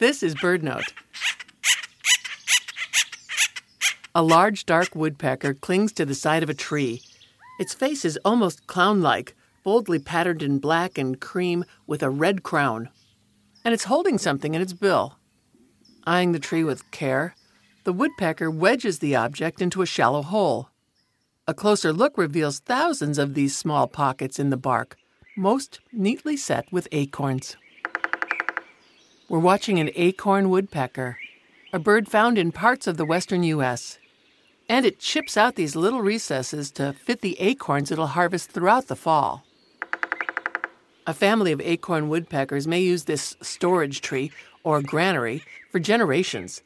This is BirdNote. A large dark woodpecker clings to the side of a tree. Its face is almost clown-like, boldly patterned in black and cream with a red crown. And it's holding something in its bill. Eyeing the tree with care, the woodpecker wedges the object into a shallow hole. A closer look reveals thousands of these small pockets in the bark, most neatly set with acorns. We're watching an acorn woodpecker, a bird found in parts of the western U.S., and it chips out these little recesses to fit the acorns it'll harvest throughout the fall. A family of acorn woodpeckers may use this storage tree, or granary, for generations.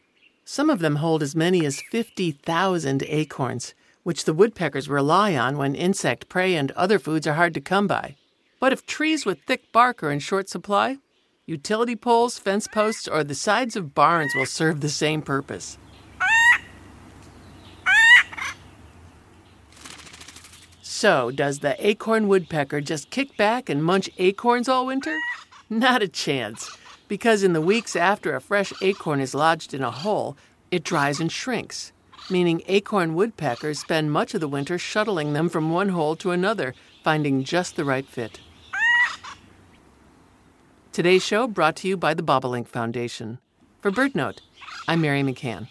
Some of them hold as many as 50,000 acorns, which the woodpeckers rely on when insect prey and other foods are hard to come by. But if trees with thick bark are in short supply, utility poles, fence posts, or the sides of barns will serve the same purpose. So, does the acorn woodpecker just kick back and munch acorns all winter? Not a chance, because in the weeks after a fresh acorn is lodged in a hole, it dries and shrinks, meaning acorn woodpeckers spend much of the winter shuttling them from one hole to another, finding just the right fit. Today's show brought to you by the Bobolink Foundation. For BirdNote, I'm Mary McCann.